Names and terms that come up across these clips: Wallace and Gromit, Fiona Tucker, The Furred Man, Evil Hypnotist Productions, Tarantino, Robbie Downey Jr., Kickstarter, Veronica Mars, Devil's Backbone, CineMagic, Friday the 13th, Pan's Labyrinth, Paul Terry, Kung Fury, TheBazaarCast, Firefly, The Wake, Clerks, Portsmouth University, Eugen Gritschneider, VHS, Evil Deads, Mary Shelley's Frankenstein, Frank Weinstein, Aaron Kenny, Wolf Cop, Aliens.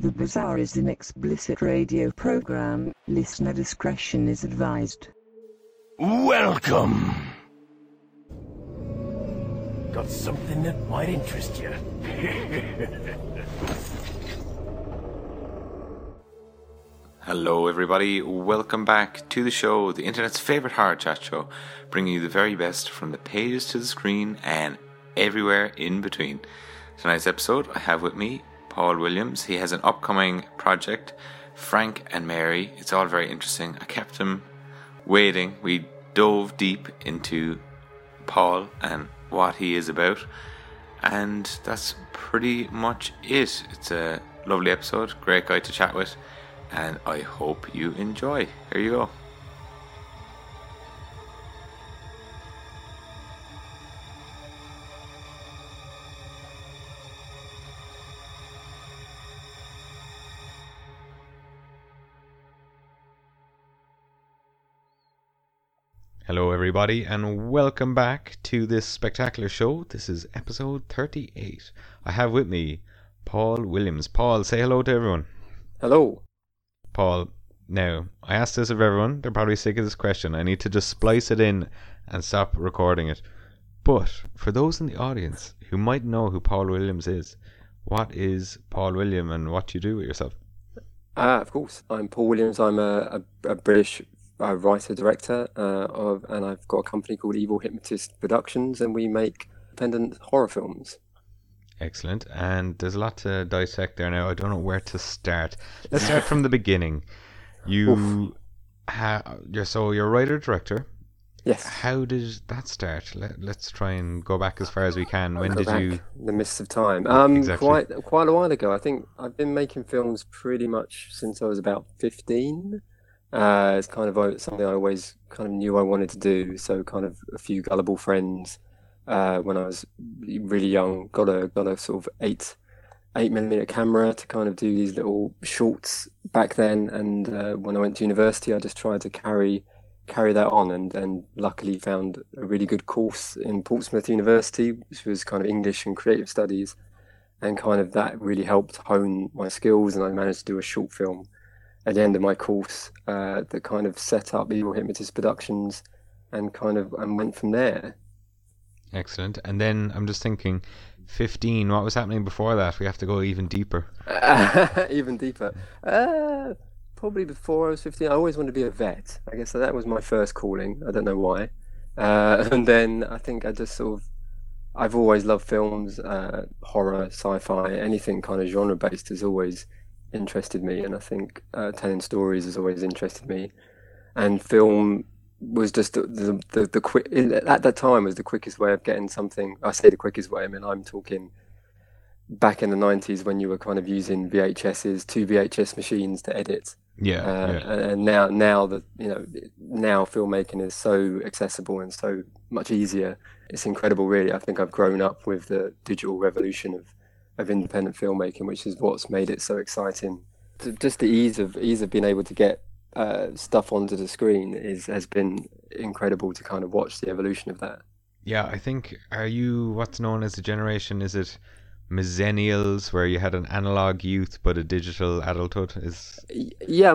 The Bazaar is an explicit radio program. Listener discretion is advised. Welcome! Got something that might interest you. Hello everybody, welcome back to the show, the internet's favourite horror chat show, bringing you the very best from the pages to the screen and everywhere in between. Tonight's episode I have with me Paul Williams. He has an upcoming project, Frank and Mary. It's all very interesting. I kept him waiting. We dove deep into Paul and what he is about, and that's pretty much it. It's a lovely episode, great guy to chat with, and I hope you enjoy. Here you go. Hello everybody, and welcome back to this spectacular show. This is episode 38. I have with me Paul Williams. Paul, say hello to everyone. Hello. Paul, now, I asked this of everyone, they're probably sick of this question, I need to just splice it in and stop recording it. But, for those in the audience who might know who Paul Williams is, what is Paul Williams and what do you do with yourself? Of course, I'm Paul Williams, I'm a British writer-director, and I've got a company called Evil Hypnotist Productions, and we make independent horror films. Excellent, and there's a lot to dissect there now. I don't know where to start. Let's start from the beginning. You're writer-director. Yes. How did that start? Let's try and go back as far as we can. When did you? The mists of time. Exactly. Quite a while ago. I think I've been making films pretty much since I was about 15. It's kind of something I always kind of knew I wanted to do. So kind of a few gullible friends. When I was really young, got a sort of 8mm camera to kind of do these little shorts back then. And when I went to university, I just tried to carry that on, and luckily found a really good course in Portsmouth University, which was kind of English and creative studies, and kind of that really helped hone my skills. And I managed to do a short film at the end of my course that kind of set up Evil Hypnotist Productions, and went from there. Excellent. And then I'm just thinking, 15, what was happening before that? We have to go even deeper. Even deeper. Probably before I was 15, I always wanted to be a vet. I guess that was my first calling. I don't know why. And then I think I just sort of, I've always loved films, horror, sci-fi, anything kind of genre-based has always interested me. And I think telling stories has always interested me. And film was just the quick, at that time was the quickest way of getting something. I say the quickest way, I mean I'm talking back in the 90s when you were kind of using VHSs, 2 VHS machines to edit. Yeah. And now that now filmmaking is so accessible and so much easier, it's incredible really. I think I've grown up with the digital revolution of independent filmmaking, which is what's made it so exciting. Just the ease of being able to get stuff onto the screen has been incredible to kind of watch the evolution of that. Yeah, I think, are you what's known as the generation, is it millennials, where you had an analog youth but a digital adulthood? I don't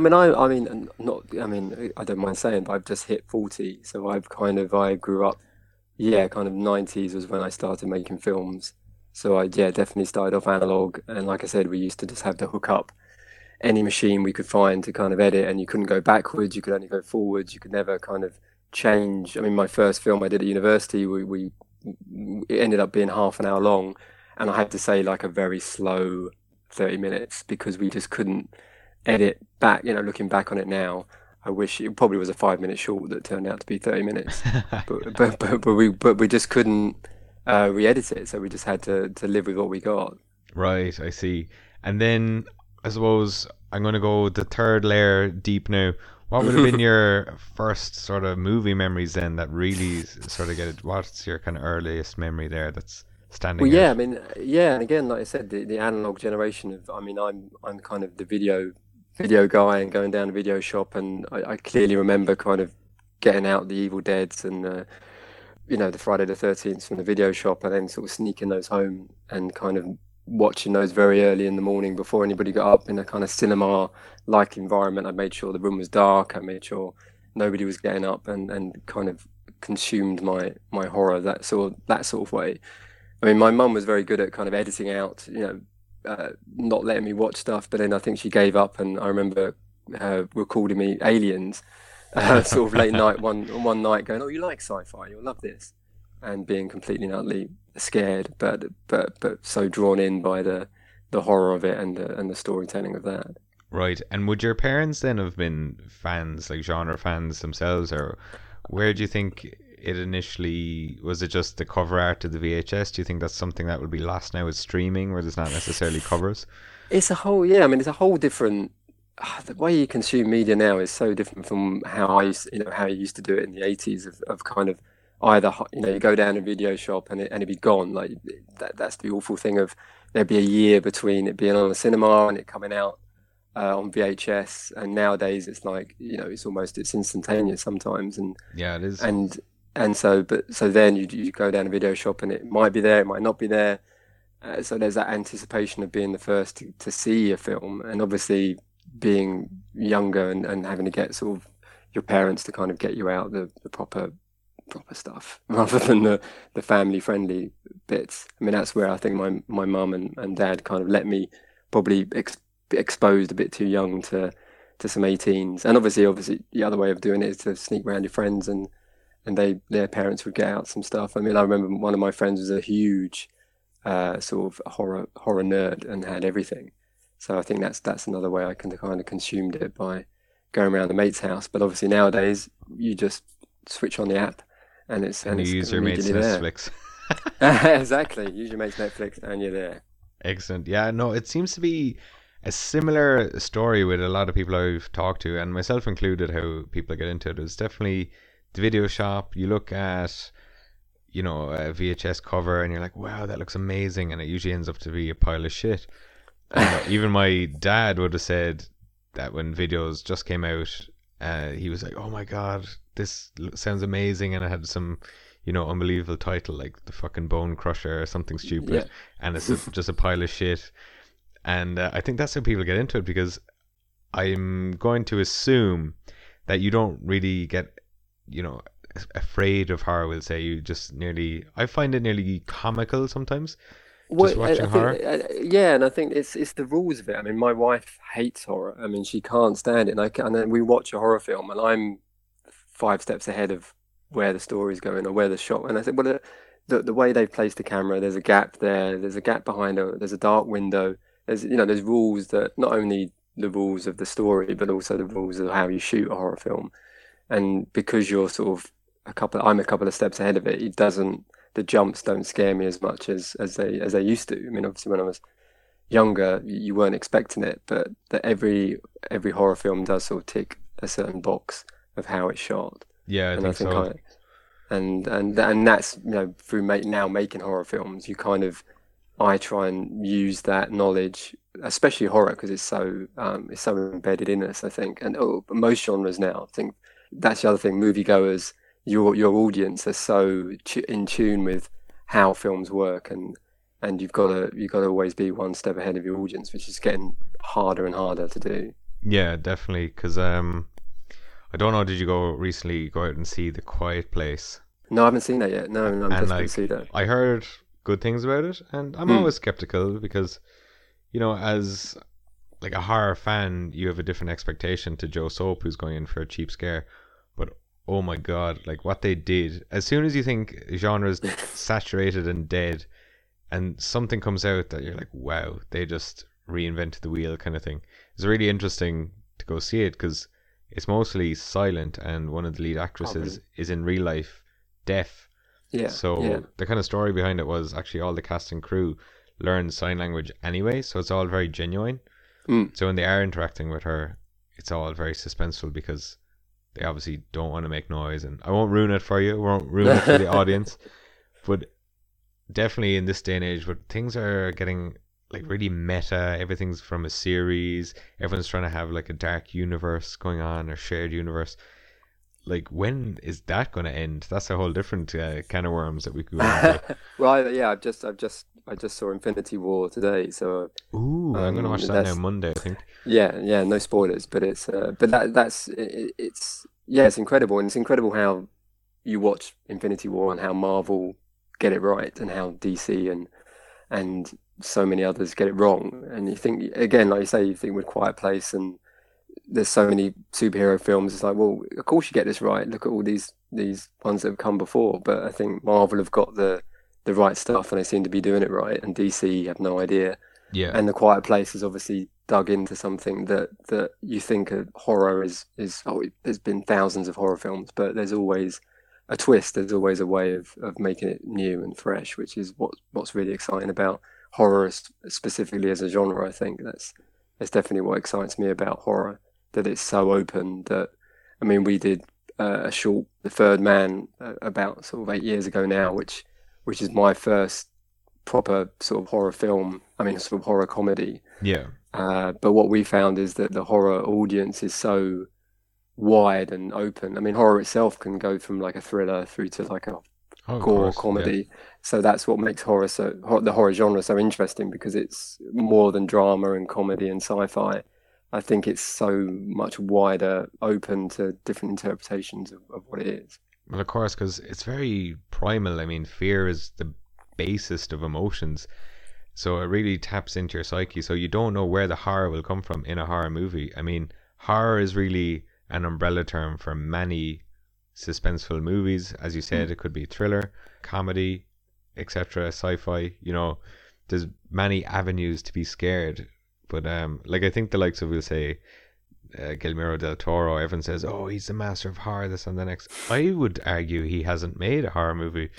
mind saying, but I've just hit 40, so I grew up. Yeah, kind of 90s was when I started making films, so I definitely started off analog, and like I said, we used to just have to hook up any machine we could find to kind of edit, and you couldn't go backwards, you could only go forwards, you could never kind of change. I mean, my first film I did at university, it ended up being half an hour long, and I had to say like a very slow 30 minutes because we just couldn't edit back. Looking back on it now, I wish it probably was a 5-minute short that turned out to be 30 minutes, but we just couldn't re-edit it, so we just had to live with what we got. Right, I see. And then I suppose I'm going to go the third layer deep now. What would have been your first sort of movie memories then that really sort of get it? What's your kind of earliest memory there that's standing out? Well, yeah, and again, like I said, the analog generation of, I'm kind of the video guy and going down the video shop, and I clearly remember kind of getting out the Evil Deads and, the Friday the 13th from the video shop, and then sort of sneaking those home and kind of watching those very early in the morning before anybody got up, in a kind of cinema-like environment. I made sure the room was dark. I made sure nobody was getting up, and kind of consumed my horror that sort of way. I mean, my mum was very good at kind of editing out, not letting me watch stuff. But then I think she gave up, and I remember her recording me Aliens, sort of late night one night, going, "Oh, you like sci-fi? You'll love this," and being completely and utterly scared, but so drawn in by the horror of it and the storytelling of that. Right. And would your parents then have been fans, like genre fans themselves, or where do you think it initially was? It just the cover art of the VHS? Do you think that's something that would be lost now with streaming, where there's not necessarily covers? It's a whole different, the way you consume media now is so different from how you used to do it in the 80s of kind of either, you go down a video shop and it'd be gone. Like that's the awful thing of there'd be a year between it being on the cinema and it coming out on VHS. And nowadays it's like, it's instantaneous sometimes. And yeah, it is. And so then you go down a video shop and it might be there, it might not be there. So there's that anticipation of being the first to see a film, and obviously being younger and having to get sort of your parents to kind of get you out the proper stuff rather than the family friendly bits. I mean, that's where I think my mum and dad kind of let me probably exposed a bit too young to some 18s. And obviously the other way of doing it is to sneak around your friends and their parents would get out some stuff. I mean, I remember one of my friends was a huge sort of horror nerd and had everything. So I think that's another way I can kind of consumed it, by going around the mate's house. But obviously nowadays you just switch on the app and it's user mates Netflix. Exactly, user mates Netflix, and you're there. Excellent. Yeah, no, it seems to be a similar story with a lot of people I've talked to, and myself included, how people get into it. It's definitely the video shop. You look at, a VHS cover and you're like, wow, that looks amazing, and it usually ends up to be a pile of shit. And even my dad would have said that when videos just came out, he was like, oh my god, this sounds amazing, and it had some unbelievable title like The Fucking Bone Crusher or something stupid. Yeah. And it's just a pile of shit. And I think that's how people get into it, because I'm going to assume that you don't really get afraid of horror, we'll say. You just I find it nearly comical sometimes. Well, just watching horror. Yeah, and I think it's the rules of it. I mean, my wife hates horror. I mean, she can't stand it. And then we watch a horror film, and I'm 5 steps ahead of where the story's going or where the shot. And I said, well, the way they've placed the camera, there's a gap there. There's a gap behind her. There's a dark window. There's there's rules, that not only the rules of the story, but also the rules of how you shoot a horror film. And because you're sort of I'm a couple of steps ahead of it, it doesn't. The jumps don't scare me as much as they used to. I mean, obviously when I was younger, you weren't expecting it, but every horror film does sort of tick a certain box of how it's shot. Yeah, I think so. And that's through making horror films, you kind of try and use that knowledge, especially horror, because it's so embedded in us, I think, and most genres now. I think that's the other thing. Moviegoers. Your audience are so in tune with how films work, and you've got to always be one step ahead of your audience, which is getting harder and harder to do. Yeah, definitely. Because I don't know, did you recently go out and see The Quiet Place? No, I haven't seen that yet. No, I'm just going to see that. I heard good things about it, and I'm always skeptical because as like a horror fan, you have a different expectation to Joe Soap, who's going in for a cheap scare. But oh my god, like what they did. As soon as you think genre's saturated and dead, and something comes out that you're like, wow, they just reinvented the wheel kind of thing. It's really interesting to go see it, because it's mostly silent, and one of the lead actresses is in real life deaf. Yeah. So the kind of story behind it was actually all the cast and crew learn sign language anyway, so it's all very genuine. Mm. So when they are interacting with her, it's all very suspenseful, because they obviously don't want to make noise, and I won't ruin it for you. I won't ruin it for the audience. But definitely in this day and age, where things are getting like really meta, everything's from a series, everyone's trying to have like a dark universe going on, or shared universe. Like, when is that going to end? That's a whole different can of worms that we could go into. Well, I've just I just saw Infinity War today, so I'm going to watch that now Monday, I think. Yeah, no spoilers, but it's it's incredible, and it's incredible how you watch Infinity War and how Marvel get it right, and how DC and so many others get it wrong. And you think, again, like you say, you think with Quiet Place, and there's so many superhero films, it's like, well, of course you get this right, look at all these ones that have come before. But I think Marvel have got the right stuff, and they seem to be doing it right, and DC have no idea. Yeah. And The Quiet Place is obviously dug into something that you think of horror is there's been thousands of horror films, but there's always a twist, there's always a way of making it new and fresh, which is what's really exciting about horror, specifically as a genre. I think that's definitely what excites me about horror, that it's so open. That, I mean, we did a short, The Third Man, about sort of 8 years ago now, which is my first proper sort of horror film. I mean, sort of horror comedy. Yeah. But what we found is that the horror audience is so wide and open. I mean, horror itself can go from like a thriller through to like a gore comedy. Yeah. So that's what makes the horror genre so interesting, because it's more than drama and comedy and sci-fi. I think it's so much wider, open to different interpretations of what it is. Well, of course, because it's very primal. I mean, fear is the basest of emotions, so it really taps into your psyche. So you don't know where the horror will come from in a horror movie. I mean, horror is really an umbrella term for many suspenseful movies. As you said, it could be thriller, comedy, etc., sci-fi. You know, there's many avenues to be scared. But like, I think the likes of, we'll say, Guillermo del Toro, everyone says, oh, he's the master of horror, this and the next. I would argue he hasn't made a horror movie.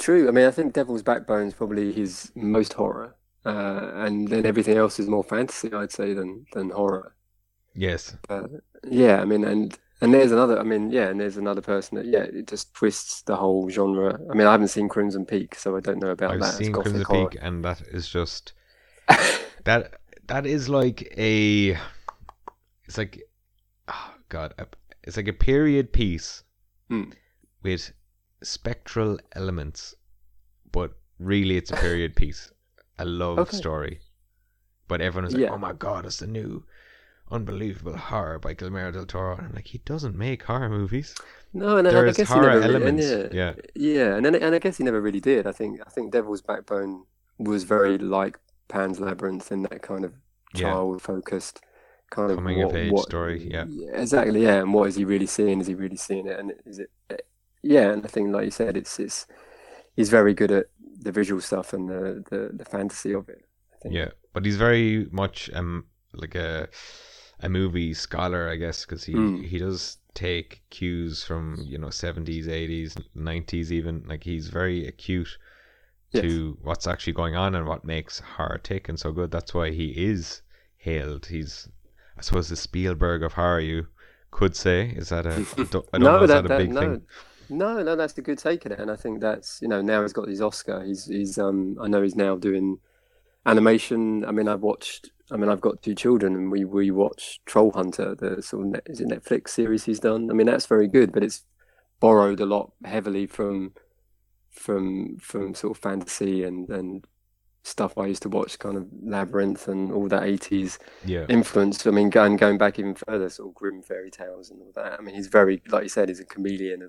True. I mean, I think Devil's Backbone is probably his most horror, and then everything else is more fantasy, I'd say, than horror. Yes. Yeah, I mean, and there's another. I mean, yeah, and there's another person that, yeah, it just twists the whole genre. I mean, I haven't seen Crimson Peak, so I don't know about that. I've seen Crimson Peak, and that is just that is like a. It's like, oh God, it's like a period piece with spectral elements, but really it's a period piece, a love story. But everyone was like, oh my God, it's the new unbelievable horror by Guillermo del Toro. And I'm like, he doesn't make horror movies. No, and I guess horror elements. And I guess he never really did. I think Devil's Backbone was very like Pan's Labyrinth, in that kind of child-focused. Kind of coming of age story, exactly, and what is he really seeing? Is he really seeing it? And is it, And I think, like you said, it's he's very good at the visual stuff and the fantasy of it, I think. Yeah, but he's very much like a movie scholar, I guess, because he does take cues from 70s, 80s, 90s, even. Like, he's very acute to what's actually going on and what makes horror tick and so good. That's why he is hailed. He's, I suppose, the Spielberg of horror, you could say. Is that a big thing? No, that's a good take of it. And I think that's, now he's got his Oscar. He's I know he's now doing animation. I mean, I've got two children, and we watched Troll Hunter, the sort of, is it Netflix series he's done? I mean, that's very good, but it's borrowed a lot heavily from sort of fantasy and stuff I used to watch, kind of Labyrinth and all that 80s influence. I mean, going back even further, sort of grim fairy tales and all that. I mean, he's very, like you said, he's a chameleon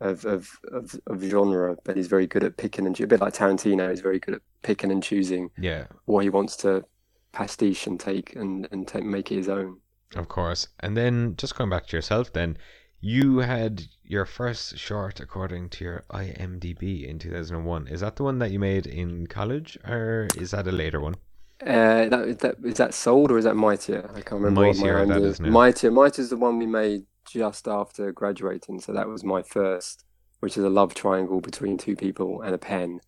of genre, but he's very good at picking and choosing. A bit like Tarantino, he's very good at picking and choosing what he wants to pastiche and take and make it his own. Of course. And then just going back to yourself then, you had your first short, according to your IMDb, in 2001. Is that the one that you made in college, or is that a later one? Is that Sold, or is that Mightier? I can't remember. Mightier, what my that is now. Mightier is the one we made just after graduating. So that was my first, which is a love triangle between two people and a pen.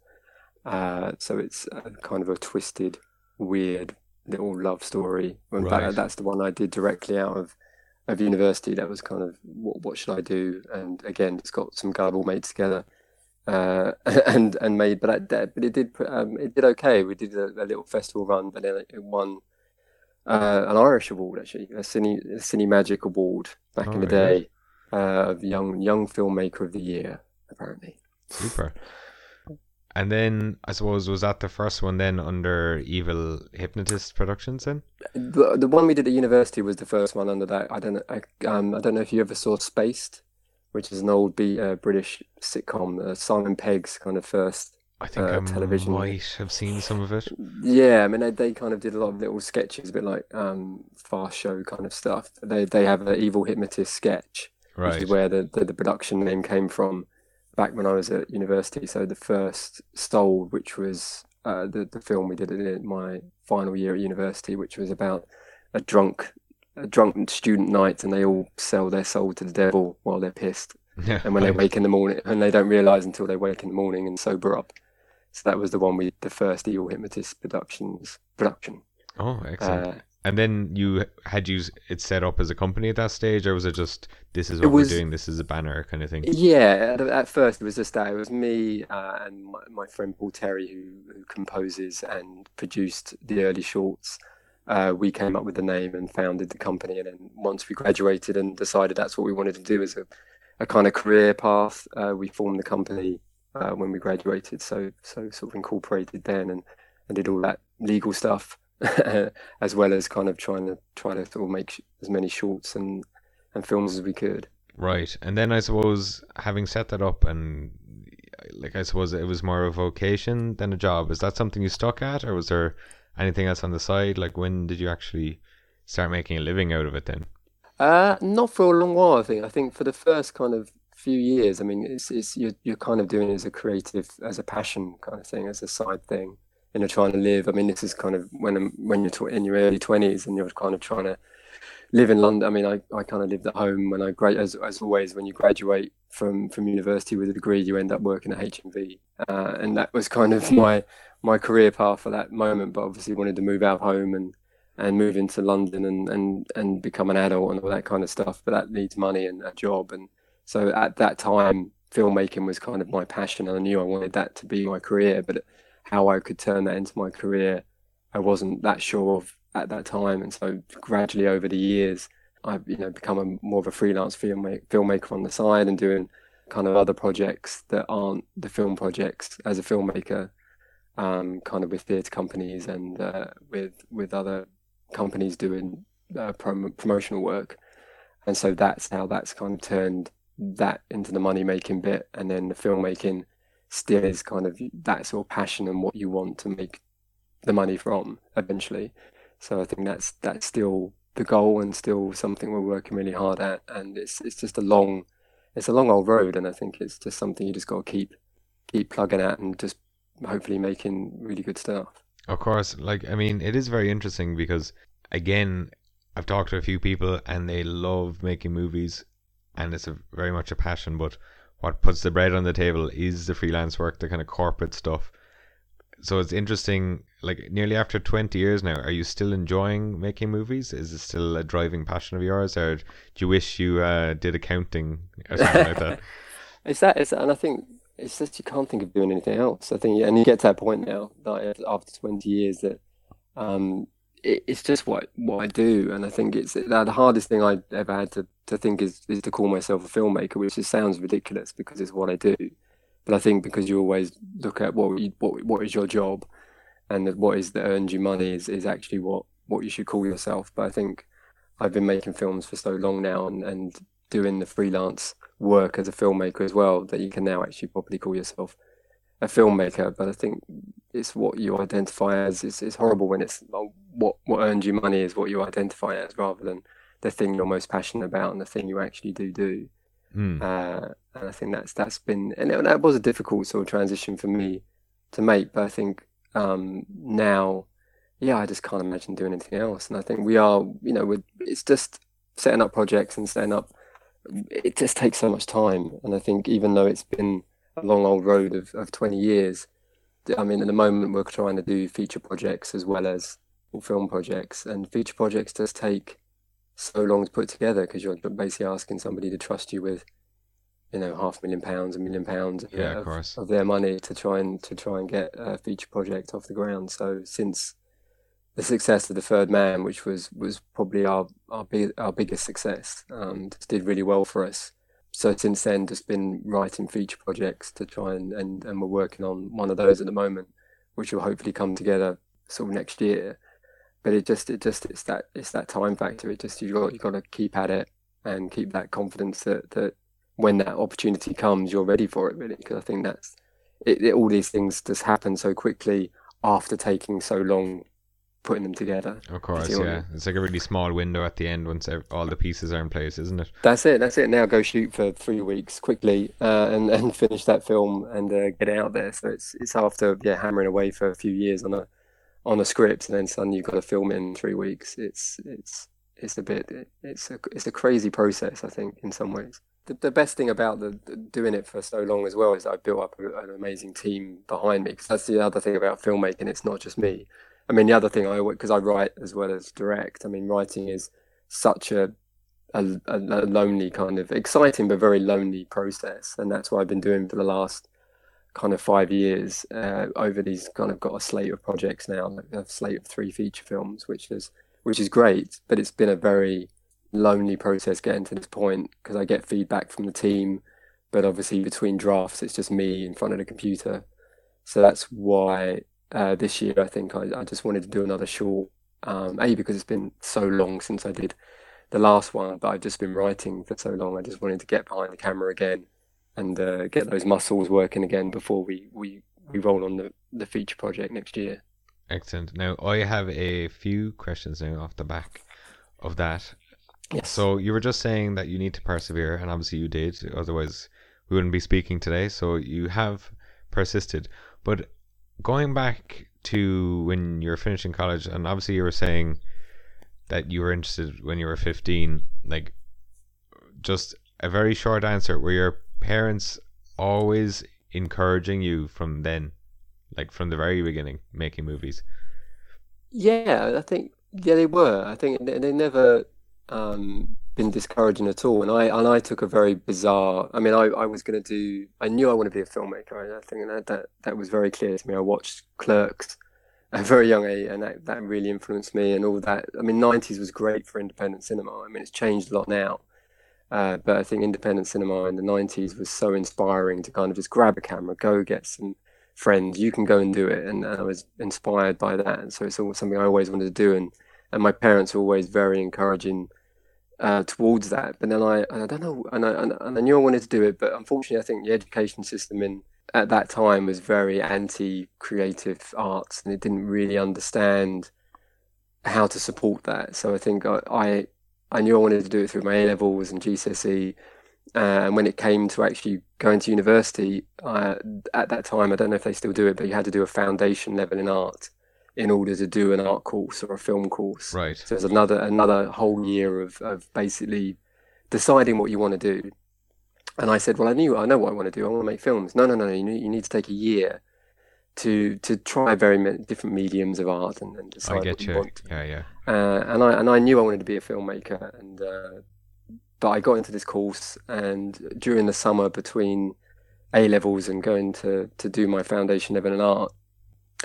So it's kind of a twisted, weird little love story. That's the one I did directly out of university. That was kind of what should I do, and again, just got some garble mates together and made. But it did okay. We did a little festival run, but then it won an Irish award, actually, a CineMagic award back in the day, of young filmmaker of the year, apparently. Super. And then, I suppose, was that the first one then under Evil Hypnotist Productions then? The one we did at university was the first one under that. I don't know if you ever saw Spaced, which is an old British sitcom, Simon Pegg's kind of first television. I might have seen some of it. Yeah, I mean, they kind of did a lot of little sketches, a bit like fast show kind of stuff. They have an Evil Hypnotist sketch, right, which is where the production name came from back when I was at university. So the first Sold, which was the film we did in my final year at university, which was about a drunken student night, and they all sell their soul to the devil while they're pissed. Yeah, and when they wake in the morning, and they don't realize until they wake in the morning and sober up. So that was the one we, the first Evil Hypnotist production. Oh, excellent. And then had you it set up as a company at that stage, or was it just, this is what we're doing, this is a banner kind of thing? Yeah, at first it was just that. It was me and my friend Paul Terry, who composes and produced the early shorts. We came up with the name and founded the company. And then once we graduated and decided that's what we wanted to do as a kind of career path, we formed the company when we graduated. So sort of incorporated then and did all that legal stuff, as well as kind of trying to sort of make as many shorts and films as we could. Right. And then I suppose having set that up, and like, I suppose it was more a vocation than a job. Is that something you stuck at, or was there anything else on the side? Like, when did you actually start making a living out of it then? Not for a long while, I think. I think for the first kind of few years, I mean, it's you're kind of doing it as a creative, as a passion kind of thing, as a side thing, and you're trying to live. I mean, this is kind of when you're in your early 20s and you're kind of trying to live in London. I mean, I kind of lived at home when I graduated. As always, when you graduate from university with a degree, you end up working at HMV. And that was kind of my career path for that moment, but obviously wanted to move out of home and move into London and become an adult and all that kind of stuff. But that needs money and a job. And so at that time, filmmaking was kind of my passion, and I knew I wanted that to be my career. But how I could turn that into my career, I wasn't that sure of at that time. And so gradually over the years, I've become more of a freelance filmmaker on the side and doing kind of other projects that aren't the film projects as a filmmaker, kind of with theatre companies and with other companies doing promotional work. And so that's how that's kind of turned that into the money making bit. And then the filmmaking still is kind of that sort of passion and what you want to make the money from eventually. So I think that's still the goal and still something we're working really hard at. And it's just a long old road, and I think it's just something you just got to keep plugging at and just hopefully making really good stuff. Of course, like, I mean, it is very interesting because, again, I've talked to a few people and they love making movies and it's very much a passion, but what puts the bread on the table is the freelance work, the kind of corporate stuff. So it's interesting, like, nearly after 20 years now, are you still enjoying making movies? Is it still a driving passion of yours, or do you wish you did accounting or something like that? And I think it's just you can't think of doing anything else. I think, and you get to that point now, that after 20 years, that it's just what I do. And I think it's the hardest thing I ever had to think is to call myself a filmmaker, which just sounds ridiculous because it's what I do. But I think because you always look at what is your job, and what is that earns you money is actually what you should call yourself. But I think I've been making films for so long now and doing the freelance work as a filmmaker as well, that you can now actually properly call yourself a filmmaker. But I think it's what you identify as. It's horrible when it's what earns you money is what you identify as, rather than the thing you're most passionate about and the thing you actually do. And I think that's been, and that was a difficult sort of transition for me to make. But I think now, I just can't imagine doing anything else. And I think we are, it's just setting up projects and setting up, it just takes so much time. And I think even though it's been a long old road of 20 years, I mean, at the moment we're trying to do feature projects as well as film projects, and feature projects just take so long to put together because you're basically asking somebody to trust you with, £500,000, £1 million of their money to try and get a feature project off the ground. So since the success of The Third Man, which was probably our biggest success, just did really well for us. So since then, just been writing feature projects to try and we're working on one of those at the moment, which will hopefully come together sort of next year. But it's that time factor. It just you've got to keep at it and keep that confidence that when that opportunity comes, you're ready for it, really. Because I think that's it, all these things just happen so quickly after taking so long putting them together. Of course, yeah. It's like a really small window at the end once all the pieces are in place, isn't it? That's it. Now go shoot for 3 weeks quickly and finish that film and get it out there. So it's after hammering away for a few years on a script, and then suddenly you've got to film it in 3 weeks. It's a crazy process, I think, in some ways. The best thing about doing it for so long as well is that I built up an amazing team behind me, because that's the other thing about filmmaking. It's not just me. I mean, the other thing, because I write as well as direct, I mean, writing is such a lonely kind of exciting but very lonely process, and that's what I've been doing for the last kind of 5 years. Over these kind of got a slate of projects now, like a slate of 3 feature films, which is great, but it's been a very lonely process getting to this point, because I get feedback from the team, but obviously between drafts it's just me in front of the computer. So that's why this year I think I just wanted to do another short, because it's been so long since I did the last one, but I've just been writing for so long. I just wanted to get behind the camera again and get those muscles working again before we roll on the feature project next year. Excellent. Now I have a few questions now off the back of that. Yes. So you were just saying that you need to persevere, and obviously you did, otherwise we wouldn't be speaking today. So you have persisted. But going back to when you were finishing college, and obviously you were saying that you were interested when you were 15, like, just a very short answer, were your parents always encouraging you from then, like from the very beginning, making movies? Yeah, I think, yeah, they were. I think they never... been discouraging at all, and I took a very bizarre. I mean, I was going to do. I knew I wanted to be a filmmaker. And I think that was very clear to me. I watched Clerks at a very young age, and that really influenced me and all that. I mean, 90s was great for independent cinema. I mean, it's changed a lot now, but I think independent cinema in the 90s was so inspiring, to kind of just grab a camera, go get some friends, you can go and do it, and I was inspired by that. And so it's always something I always wanted to do, and my parents were always very encouraging towards that. But then I don't know, and I knew I wanted to do it, but unfortunately I think the education system at that time was very anti-creative arts, and it didn't really understand how to support that. So I think I knew I wanted to do it through my A-levels and GCSE, and when it came to actually going to university, at that time, I don't know if they still do it, but you had to do a foundation level in art in order to do an art course or a film course. Right. So there's another whole year of basically deciding what you want to do. And I said, well, I know what I want to do. I want to make films. No. You need to take a year to try very different mediums of art and decide what you want. Yeah. And I knew I wanted to be a filmmaker. And but I got into this course, and during the summer between A-levels and going to do my foundation level in art,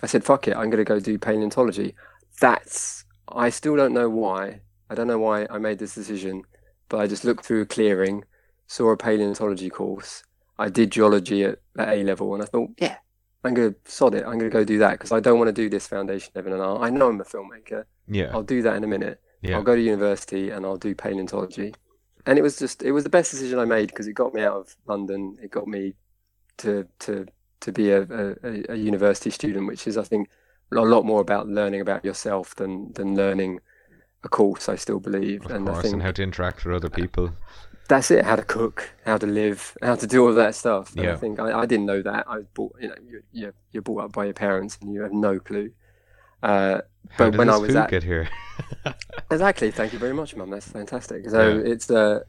I said, fuck it, I'm going to go do paleontology. I still don't know why. I don't know why I made this decision, but I just looked through a clearing, saw a paleontology course. I did geology at A-level, and I thought, yeah, I'm going to sod it. I'm going to go do that, because I don't want to do this foundation level in art. I know I'm a filmmaker. Yeah, I'll do that in a minute. Yeah. I'll go to university and I'll do paleontology. And it was the best decision I made, because it got me out of London. It got me to be a university student, which is, I think, a lot more about learning about yourself than learning a course, I still believe. And how to interact with other people. That's it, how to cook, how to live, how to do all that stuff. And yeah. I think I didn't know that. I was brought, you're brought up by your parents and you have no clue. But how did when this I was food at get here? Exactly. Thank you very much, Mum. That's fantastic. So yeah. It's that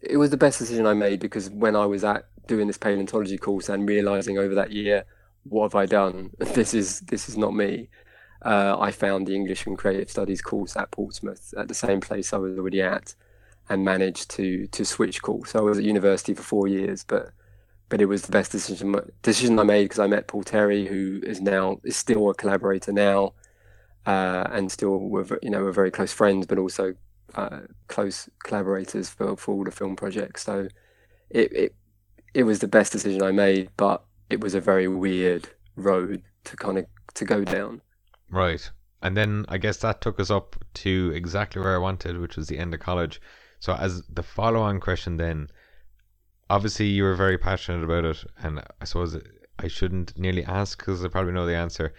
it was the best decision I made, because when I was at doing this paleontology course and realizing over that year, what have I done? This is not me. I found the English and Creative Studies course at Portsmouth, at the same place I was already at, and managed to switch course. So I was at university for 4 years, but it was the best decision I made, because I met Paul Terry, who is still a collaborator now, and still we're very close friends, but also close collaborators for all the film projects. So it was the best decision I made, but it was a very weird road to kind of to go down. Right. And then I guess that took us up to exactly where I wanted, which was the end of college. So as the follow-on question then, obviously you were very passionate about it, and I suppose I shouldn't nearly ask because I probably know the answer.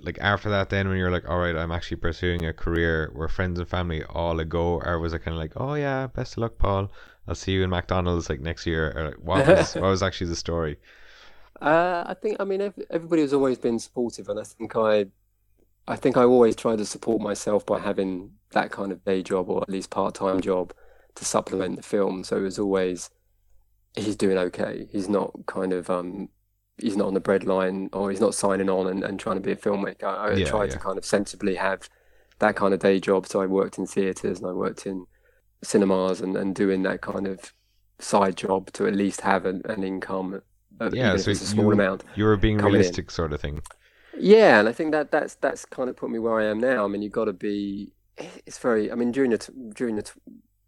Like after that then, when you're like, all right, I'm actually pursuing a career, were friends and family all a go, or was it kind of like, oh yeah, best of luck, Paul, I'll see you in McDonald's like next year, or like, what was actually the story? Everybody has always been supportive, and I think I always try to support myself by having that kind of day job or at least part-time job to supplement the film. So it was always, he's doing okay. He's not kind of, he's not on the breadline, or he's not signing on and trying to be a filmmaker. I tried to kind of sensibly have that kind of day job. So I worked in theatres and I worked in cinemas and doing that kind of side job to at least have an income. So it's a small amount. You were being realistic sort of thing. Yeah, and I think that's kind of put me where I am now. I mean, you've got to be. It's very. I mean, during the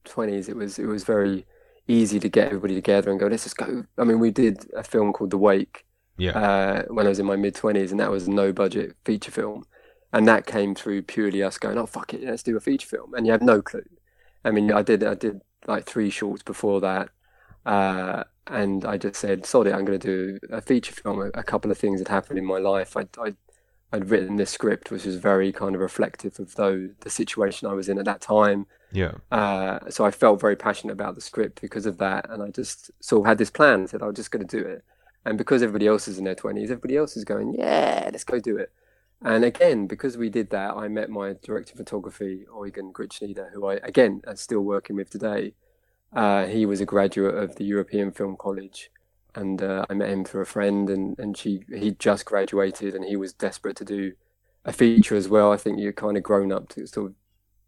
20s, it was very easy to get everybody together and go, let's just go. I mean, we did a film called The Wake. Yeah. When I was in my mid 20s, and that was a no budget feature film, and that came through purely us going, oh fuck it, let's do a feature film, and you have no clue. I mean, I did like 3 shorts before that. And I just said, sod it, I'm going to do a feature film. A couple of things had happened in my life. I'd written this script, which was very kind of reflective of the situation I was in at that time. Yeah. So I felt very passionate about the script because of that. And I just sort of had this plan and said, I'm just going to do it. And because everybody else is in their 20s, everybody else is going, yeah, let's go do it. And again, because we did that, I met my director of photography, Eugen Gritschneider, who I'm still working with today. He was a graduate of the European Film College, and I met him through a friend, and he just graduated, and he was desperate to do a feature as well. I think you're kind of grown up to sort of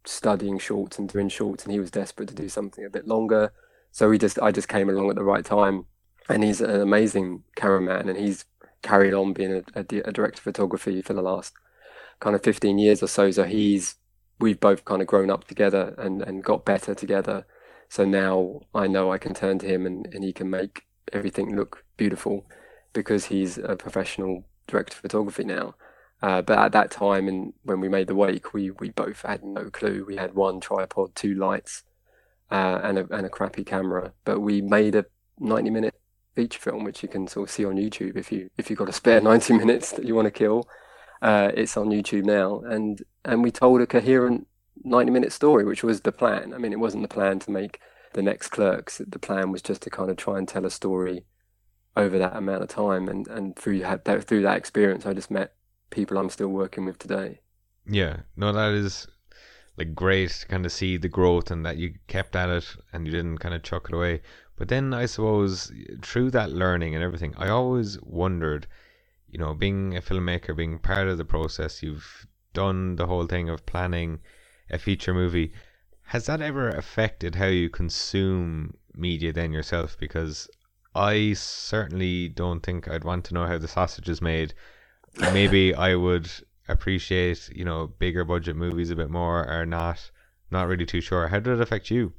studying shorts and doing shorts, and he was desperate to do something a bit longer. So I just came along at the right time, and he's an amazing cameraman, and he's carried on being a director of photography for the last kind of 15 years or so. So we've both kind of grown up together and got better together. So now I know I can turn to him and he can make everything look beautiful because he's a professional director of photography now. But at that time, and when we made The Wake, we both had no clue. We had one tripod, 2 lights, and a crappy camera. But we made a 90-minute feature film, which you can sort of see on YouTube if you've got a spare 90 minutes that you want to kill. It's on YouTube now, and we told a coherent 90-minute story, which was the plan. I mean, it wasn't the plan to make the next Clerks. The plan was just to kind of try and tell a story over that amount of time, and through that experience, I just met people I'm still working with today. Yeah, no, that is like great to kind of see the growth and that you kept at it and you didn't kind of chuck it away. But then I suppose through that learning and everything, I always wondered, you know, being a filmmaker, being part of the process, you've done the whole thing of planning a feature movie. Has that ever affected how you consume media then yourself? Because I certainly don't think I'd want to know how the sausage is made. Maybe I would appreciate, you know, bigger budget movies a bit more, or not really too sure. How did it affect you?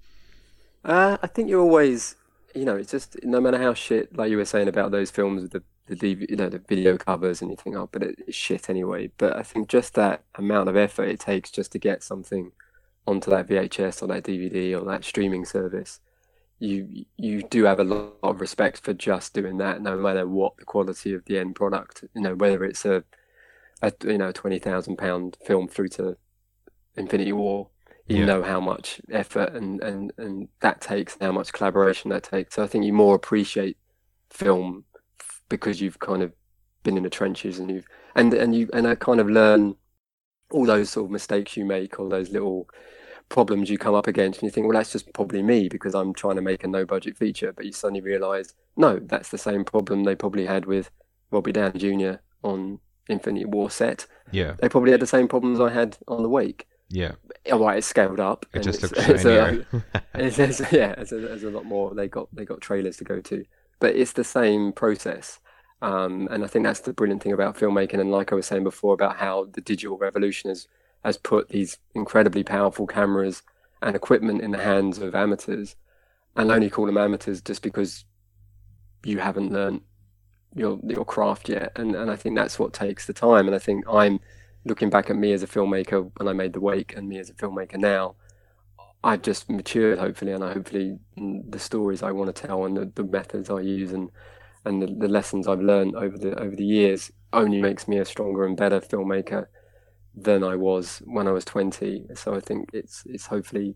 I think you're always, you know, it's just no matter how shit, like you were saying about those films with the you know, the video covers, and you think, oh, but it's shit anyway. But I think just that amount of effort it takes just to get something onto that VHS or that DVD or that streaming service, you do have a lot of respect for just doing that, no matter what the quality of the end product. You know, whether it's a £20,000 film through to Infinity War, you know how much effort and that takes, and how much collaboration that takes. So I think you more appreciate film because you've kind of been in the trenches, and I kind of learn all those sort of mistakes you make, all those little problems you come up against, and you think, well, that's just probably me because I'm trying to make a no-budget feature. But you suddenly realise, no, that's the same problem they probably had with Robbie Downey Jr. on Infinity War set. Yeah, they probably had the same problems I had on The Wake. Yeah, all right, it's scaled up. It just looks shinier. There's a lot more. They got trailers to go to. But it's the same process. And I think that's the brilliant thing about filmmaking. And like I was saying before about how the digital revolution has put these incredibly powerful cameras and equipment in the hands of amateurs, and I only call them amateurs just because you haven't learned your craft yet. And I think that's what takes the time. And I think I'm looking back at me as a filmmaker when I made The Wake and me as a filmmaker now, I've just matured, hopefully, and hopefully the stories I want to tell and the methods I use and the lessons I've learned over the years only makes me a stronger and better filmmaker than I was when I was 20. So I think it's hopefully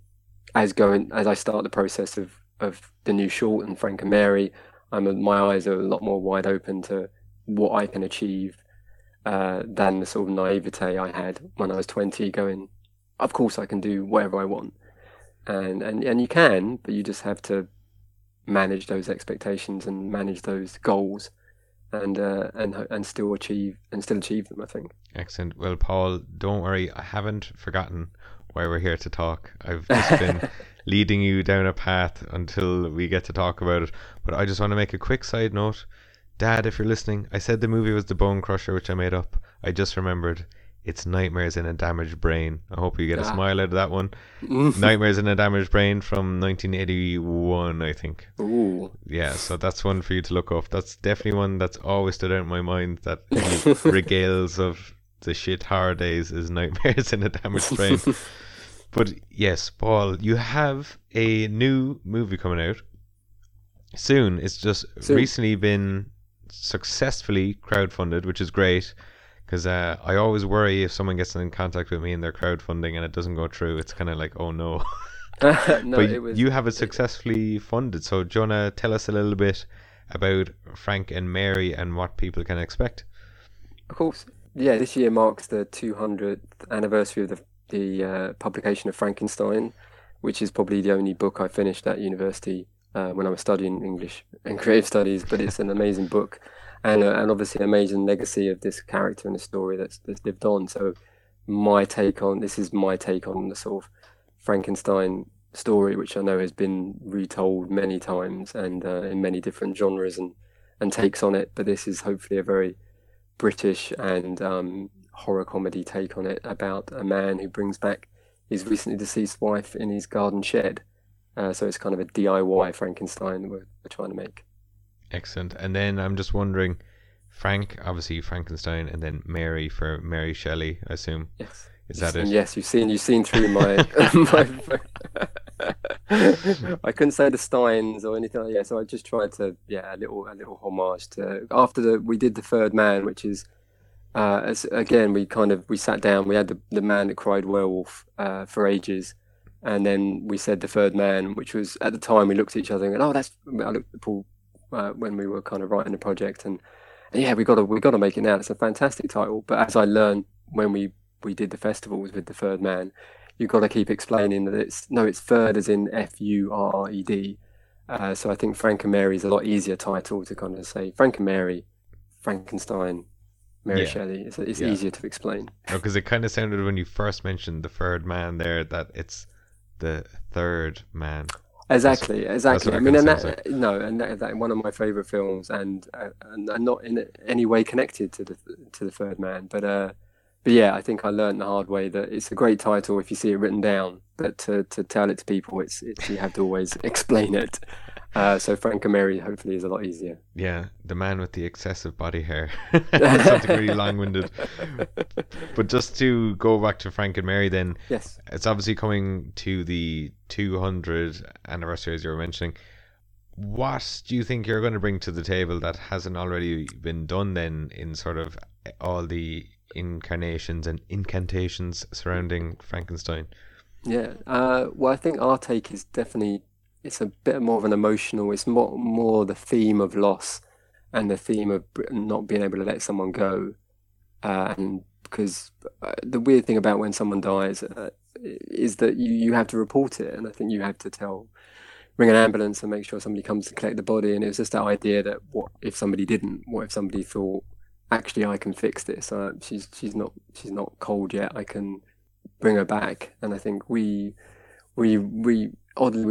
as I start the process of the new short and Frank and Mary, my eyes are a lot more wide open to what I can achieve than the sort of naivete I had when I was 20 going, of course I can do whatever I want. And you can, but you just have to manage those expectations and manage those goals and still achieve them, I think. Excellent. Well, Paul, don't worry, I haven't forgotten why we're here to talk. I've just been leading you down a path until we get to talk about it. But I just want to make a quick side note. Dad, if you're listening, I said the movie was The Bone Crusher, which I made up. I just remembered it's Nightmares in a Damaged Brain. I hope you get a smile out of that one. Nightmares in a Damaged Brain from 1981, I think. Ooh. Yeah, so that's one for you to look up. That's definitely one that's always stood out in my mind, that regales of the shit horror days is Nightmares in a Damaged Brain. But yes, Paul, you have a new movie coming out soon. It's just recently been successfully crowdfunded, which is great. Because I always worry if someone gets in contact with me and they're crowdfunding and it doesn't go through, it's kind of like, oh no. You have it successfully funded. So do you want to tell us a little bit about Frank and Mary and what people can expect? Of course. Yeah, this year marks the 200th anniversary of the publication of Frankenstein, which is probably the only book I finished at university when I was studying English and creative studies. But it's an amazing book. And obviously an amazing legacy of this character and a story that's lived on. So my take on the sort of Frankenstein story, which I know has been retold many times and in many different genres and takes on it. But this is hopefully a very British and horror comedy take on it about a man who brings back his recently deceased wife in his garden shed. So it's kind of a DIY Frankenstein we're trying to make. Excellent. And then I'm just wondering, Frank, obviously Frankenstein, and then Mary for Mary Shelley, I assume. Yes. Is that it? Yes, you've seen through my I couldn't say the Steins or anything like that, so I just tried to a little homage to after we did The Third Man, which is again we sat down, we had the Man That Cried Werewolf for ages. And then we said The Third Man, which was at the time we looked at each other and went, I looked at Paul when we were kind of writing the project and we got to make it now. It's a fantastic title, but as I learned when we did the festivals with The Furred Man, you've got to keep explaining that it's third as in F-U-R-R-E-D. So I think Frank and Mary is a lot easier title to kind of say Frank and Mary, Frankenstein, Mary Shelley. It's easier to explain. Because it kind of sounded when you first mentioned The Furred Man there that it's the third man. Exactly. I mean, and that one of my favorite films, and not in any way connected to the Third Man, but yeah, I think I learned the hard way that it's a great title if you see it written down, but to tell it to people, it's you have to always explain it. So Frank and Mary hopefully is a lot easier. Yeah, the man with the excessive body hair. Something really long-winded. But just to go back to Frank and Mary then. Yes. It's obviously coming to the 200th anniversary as you were mentioning. What do you think you're going to bring to the table that hasn't already been done then in sort of all the incarnations and incantations surrounding Frankenstein? Yeah, well I think our take is definitely... It's a bit more of an emotional, it's more the theme of loss and the theme of not being able to let someone go. And because the weird thing about when someone dies is that you have to report it. And I think you have to ring an ambulance and make sure somebody comes to collect the body. And it was just that idea that what if somebody didn't? What if somebody thought, actually, I can fix this. She's not cold yet. I can bring her back. And I think we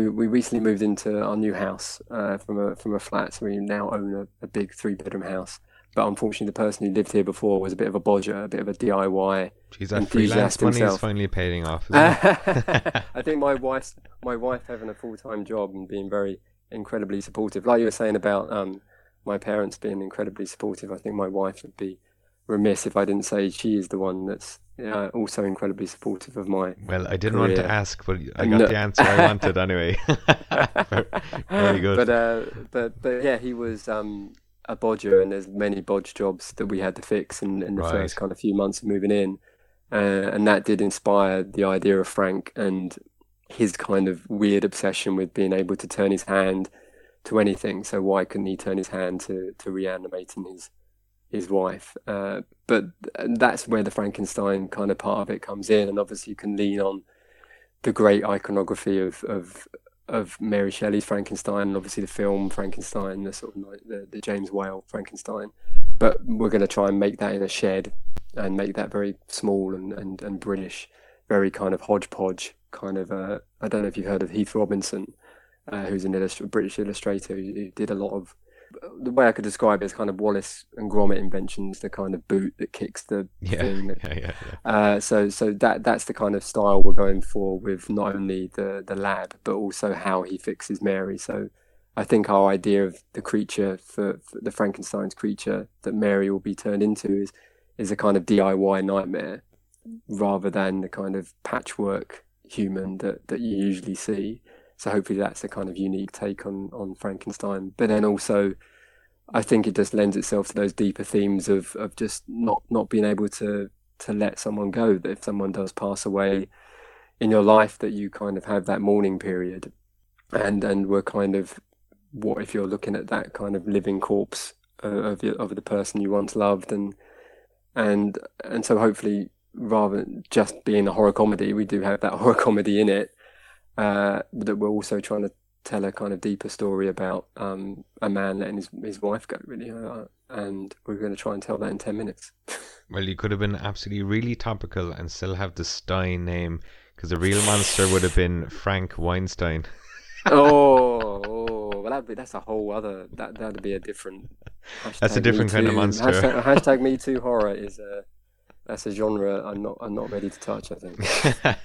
recently moved into our new house from a flat, so we now own a big 3-bedroom house. But unfortunately, the person who lived here before was a bit of a bodger, a bit of a DIY. Jeez, that freelance money is finally paying off, isn't it? I think my wife having a full-time job and being very incredibly supportive. Like you were saying about my parents being incredibly supportive, I think my wife would be remiss if I didn't say she is the one that's also incredibly supportive of my Well, I didn't career. Want to ask, but I got the answer I wanted anyway. Very good. But yeah, he was... a bodger, and there's many bodge jobs that we had to fix in the right. first kind of few months of moving in, and that did inspire the idea of Frank and his kind of weird obsession with being able to turn his hand to anything. So why couldn't he turn his hand to reanimating his wife? But that's where the Frankenstein kind of part of it comes in, and obviously you can lean on the great iconography of Mary Shelley's Frankenstein, and obviously the film Frankenstein, the sort of like the James Whale Frankenstein. But we're going to try and make that in a shed and make that very small and British, very kind of hodgepodge kind of. I don't know if you've heard of Heath Robinson, who's an British illustrator who did a lot of. The way I could describe it is kind of Wallace and Gromit inventions, the kind of boot that kicks the thing. Yeah. So that's the kind of style we're going for with not only the lab, but also how he fixes Mary. So I think our idea of the creature, for the Frankenstein's creature that Mary will be turned into is a kind of DIY nightmare rather than the kind of patchwork human that you usually see. So hopefully that's the kind of unique take on Frankenstein. But then also, I think it just lends itself to those deeper themes of just not being able to let someone go. That if someone does pass away in your life, that you kind of have that mourning period. And we're kind of, what if you're looking at that kind of living corpse of the person you once loved? And so hopefully, rather than just being a horror comedy, we do have that horror comedy in it. That we're also trying to tell a kind of deeper story about a man letting his wife go, really, and we're going to try and tell that in 10 minutes. Well, you could have been absolutely really topical and still have the Stein name, because the real monster would have been Frank Weinstein. Well, that's a whole other. That'd be a different. That's a different kind of monster. Hashtag Me Too horror is a. That's a genre I'm not ready to touch, I think.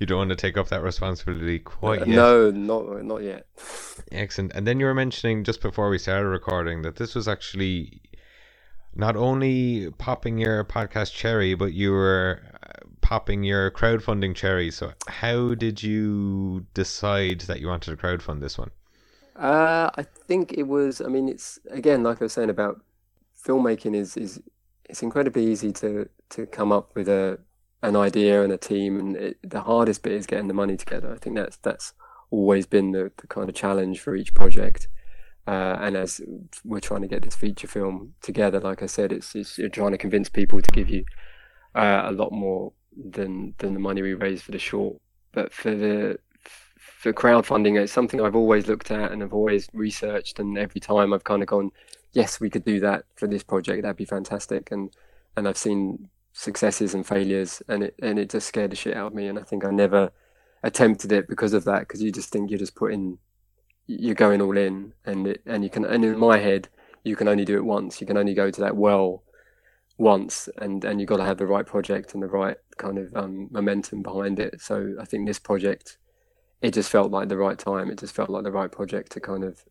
You don't want to take up that responsibility quite yet. No, not yet. Excellent. And then you were mentioning just before we started recording that this was actually not only popping your podcast cherry, but you were popping your crowdfunding cherry. So how did you decide that you wanted to crowdfund this one? I think it was, I mean, it's, again, like I was saying about filmmaking is it's incredibly easy to come up with an idea and a team, and the hardest bit is getting the money together. I think that's always been the kind of challenge for each project. And as we're trying to get this feature film together, like I said, it's you're trying to convince people to give you a lot more than the money we raised for the short. But for crowdfunding, it's something I've always looked at and I've always researched, and every time I've kind of gone, yes, we could do that for this project. That'd be fantastic. And I've seen successes and failures, and it just scared the shit out of me. And I think I never attempted it because of that. Because you just think you're going all in, and in my head, you can only do it once. You can only go to that well once, and you've got to have the right project and the right kind of momentum behind it. So I think this project, it just felt like the right time. It just felt like the right project to kind of.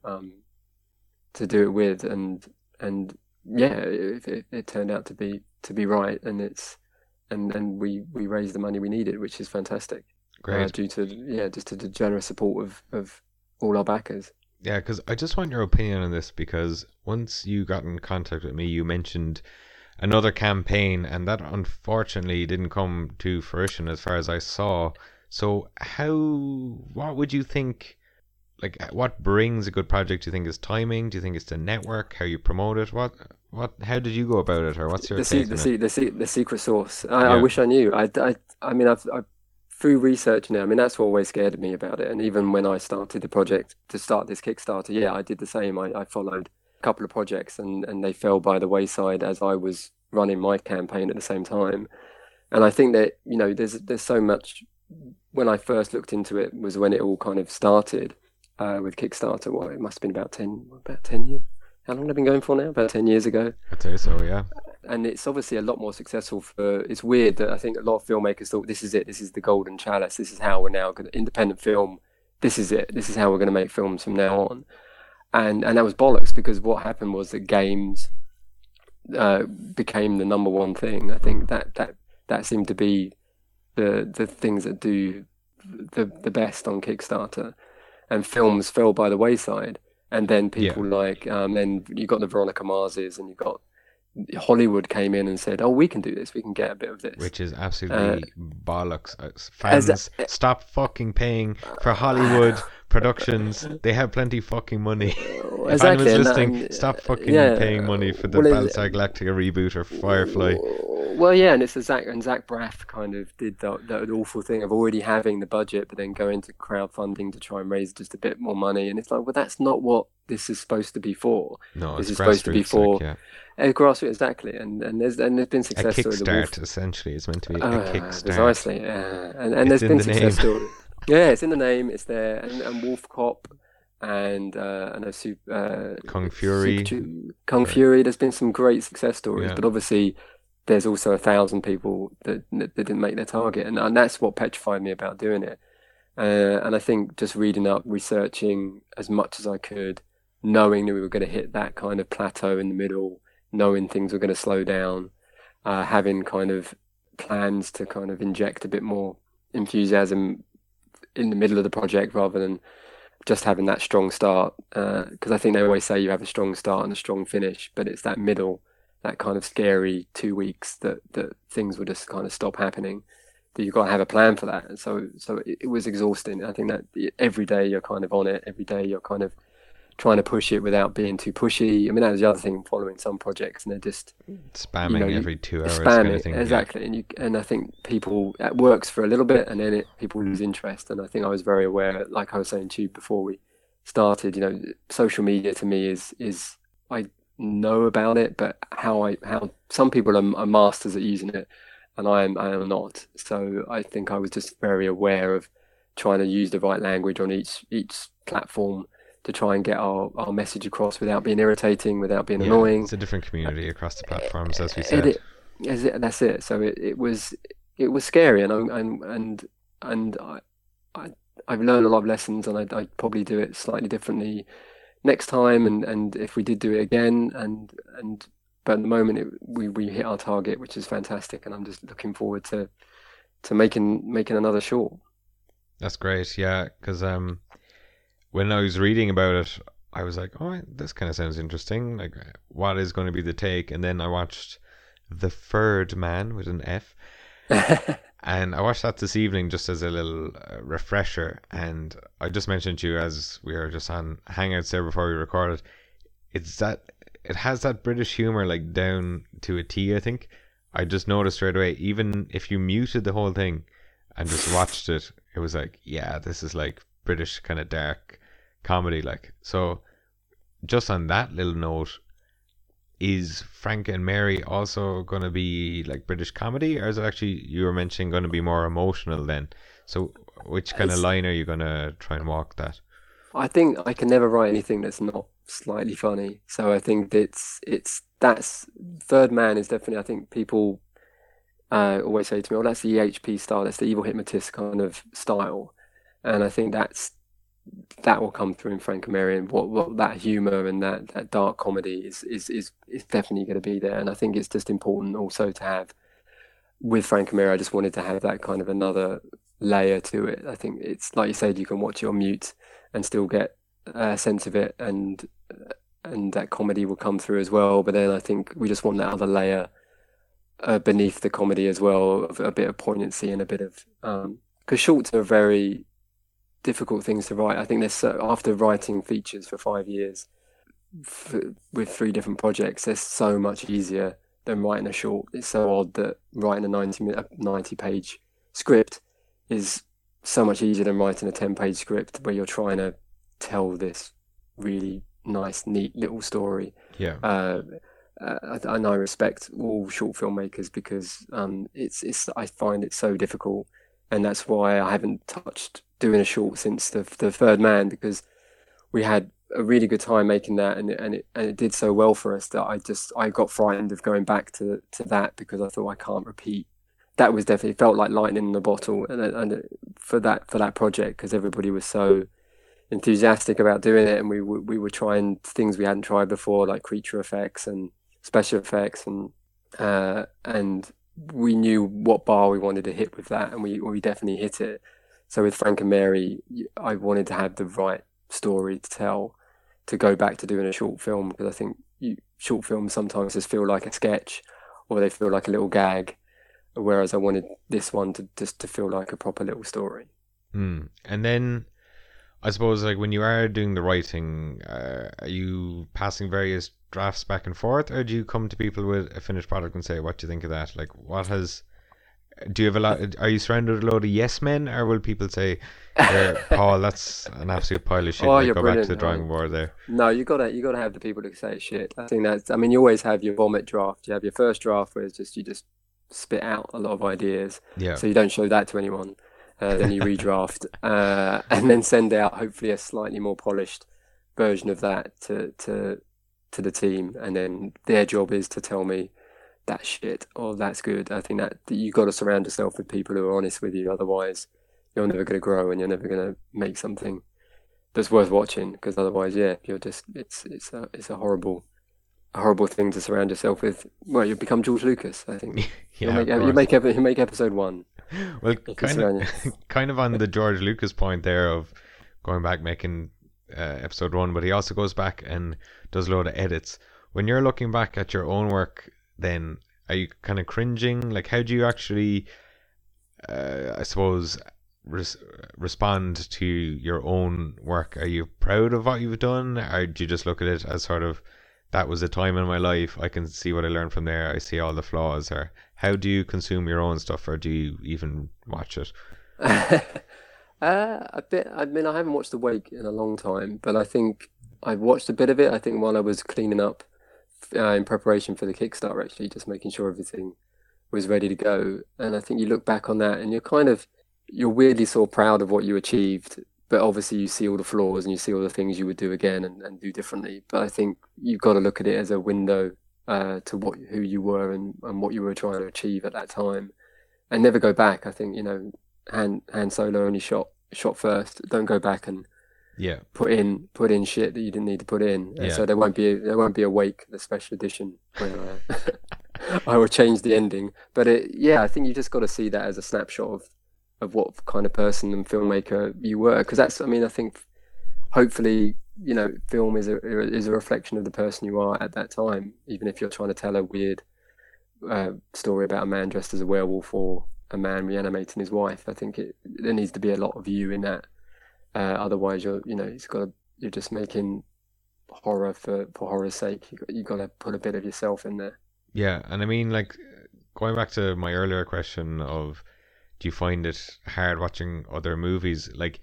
To do it with, and yeah, it turned out to be right, and it's and we raised the money we needed, which is fantastic. Great, due to just to the generous support of all our backers. Yeah, because I just want your opinion on this, because once you got in contact with me, you mentioned another campaign, and that unfortunately didn't come to fruition as far as I saw. So what would you think? Like, what brings a good project? Do you think it's timing? Do you think it's the network? How you promote it? What? How did you go about it, or what's your take on it? The secret sauce? I wish I knew. I mean, through research now. I mean, that's what always scared me about it. And even when I started the project to start this Kickstarter, I did the same. I followed a couple of projects, and they fell by the wayside as I was running my campaign at the same time. And I think that there's so much. When I first looked into it was when it all kind of started. With Kickstarter, it must have been about 10 years how long have they been going for now? About 10 years ago. I'd say so, yeah. And it's obviously a lot more successful. It's weird that I think a lot of filmmakers thought, this is it, this is the golden chalice, this is how we're now going to, independent film, this is it, this is how we're going to make films from now on. And that was bollocks, because what happened was that games became the number one thing. I think that seemed to be the things that do the best on Kickstarter, and films fell by the wayside. And then people like, then you got the Veronica Marses, and you got Hollywood came in and said, "Oh, we can do this. We can get a bit of this," which is absolutely bollocks. Fans, stop fucking paying for Hollywood productions. They have plenty fucking money. Exactly. If anyone's listening, stop fucking paying money for the Battlestar Galactica reboot or Firefly. Well, yeah, and it's the Zach Braff kind of did that awful thing of already having the budget, but then going to crowdfunding to try and raise just a bit more money. And it's like, well, that's not what this is supposed to be for. No, this is supposed to be for grassroots, exactly. And there's been success. A Kickstart, essentially, it's meant to be a Kickstart. Precisely, yeah. And there's been success stories. Yeah, it's in the name. It's there, and Wolf Cop, and Kung Fury. Kung Fury. There's been some great success stories, but obviously there's also 1,000 people that didn't make their target, and that's what petrified me about doing it. And I think just reading up, researching as much as I could, knowing that we were going to hit that kind of plateau in the middle, knowing things were going to slow down, having kind of plans to kind of inject a bit more enthusiasm in the middle of the project rather than just having that strong start. Because I think they always say you have a strong start and a strong finish, but it's that middle, that kind of scary 2 weeks that things will just kind of stop happening, that you've got to have a plan for that. And so it was exhausting. I think that every day you're kind of on it, every day you're kind of trying to push it without being too pushy. I mean, that was the other thing following some projects, and they're just spamming every 2 hours. Spamming, kind of exactly. Yeah. And I think people, it works for a little bit, and then people lose interest. And I think I was very aware, like I was saying to you before we started, social media to me is I know about it, but how some people are masters at using it, and I am not. So I think I was just very aware of trying to use the right language on each platform to try and get our message across without being irritating, without being annoying. It's a different community across the platforms, as we said. That's it. So it was scary, and I've learned a lot of lessons, and I'd probably do it slightly differently next time. And if we did do it again, but at the moment we hit our target, which is fantastic, and I'm just looking forward to making another short. That's great, yeah, because when I was reading about it, I was like, oh, this kind of sounds interesting. Like, what is going to be the take? And then I watched The Third Man, with an F. And I watched that this evening just as a little refresher. And I just mentioned to you as we were just on Hangouts there before we recorded, it has that British humour like down to a T, I think. I just noticed right away, even if you muted the whole thing and just watched it, it was like, yeah, this is like British kind of dark comedy, like. So just on that little note, is Frank and Mary also going to be like British comedy, or is it actually, you were mentioning, going to be more emotional then? So which kind of line are you going to try and walk that? I think I can never write anything that's not slightly funny. So I think that's Third Man is definitely, I think people always say to me, oh, that's the EHP style, that's the Evil Hypnotist kind of style. And I think that will come through in Frank and Mary, and what that humour and that dark comedy is definitely going to be there. And I think it's just important also to have with Frank and Mary. I just wanted to have that kind of another layer to it. I think it's like you said, you can watch it on mute and still get a sense of it, and that comedy will come through as well. But then I think we just want that other layer beneath the comedy as well, of a bit of poignancy and a bit of because shorts are very difficult things to write. I think after writing features for 5 years with 3 different projects, they're so much easier than writing a short. It's so odd that writing a 90-page script is so much easier than writing a 10-page script where you're trying to tell this really nice, neat little story. Yeah. And I respect all short filmmakers because I find it so difficult. And that's why I haven't touched doing a short since the Third Man, because we had a really good time making that, and it did so well for us that I got frightened of going back to that, because I thought I can't repeat. That was definitely felt like lightning in a bottle, and for that project, because everybody was so enthusiastic about doing it, and we were trying things we hadn't tried before, like creature effects and special effects, and we knew what bar we wanted to hit with that, and we definitely hit it. So with Frank and Mary, I wanted to have the right story to tell, to go back to doing a short film, because I think short films sometimes just feel like a sketch, or they feel like a little gag, whereas I wanted this one to just to feel like a proper little story. And then I suppose, like, when you are doing the writing, are you passing various drafts back and forth, or do you come to people with a finished product and say, what do you think of that? Like, do you have a lot? Are you surrounded with a load of yes men, or will people say, "Paul, that's an absolute pile of shit"? Oh, go back to the drawing board there. No, you gotta have the people to say shit. I think that's. I mean, you always have your vomit draft. You have your first draft, where it's just you just spit out a lot of ideas. Yeah. So you don't show that to anyone. Then you redraft, and then send out hopefully a slightly more polished version of that to the team, and then their job is to tell me. That's shit, or that's good. I think that you got to surround yourself with people who are honest with you. Otherwise, you're never going to grow, and you're never going to make something that's worth watching. Because otherwise, yeah, you're just it's a horrible thing to surround yourself with. Well, you become George Lucas, I think. Yeah, you make episode one. Well, kind of on the George Lucas point there of going back making episode one, but he also goes back and does a load of edits. When you're looking back at your own work, then are you kind of cringing? Like, how do you actually, I suppose, respond to your own work? Are you proud of what you've done? Or do you just look at it as sort of, that was a time in my life, I can see what I learned from there, I see all the flaws? Or how do you consume your own stuff, or do you even watch it? A bit. I mean, I haven't watched The Wake in a long time, but I think I've watched a bit of it, I think, while I was cleaning up in preparation for the Kickstarter, actually, just making sure everything was ready to go. And I think you look back on that, and you're weirdly sort of proud of what you achieved, but obviously you see all the flaws, and you see all the things you would do again and do differently. But I think you've got to look at it as a window to who you were and what you were trying to achieve at that time, and never go back. I think, Han Solo only shot first. Don't go back and put in shit that you didn't need to put in, so there won't be a Wake, the special edition, where I will change the ending. But I think you just got to see that as a snapshot of what kind of person and filmmaker you were, because that's, I mean, I think hopefully film is a reflection of the person you are at that time, even if you're trying to tell a weird story about a man dressed as a werewolf or a man reanimating his wife. I think there needs to be a lot of you in that. Otherwise, you're just making horror for horror's sake. You got to put a bit of yourself in there. Yeah, and I mean, like, going back to my earlier question of, do you find it hard watching other movies? Like,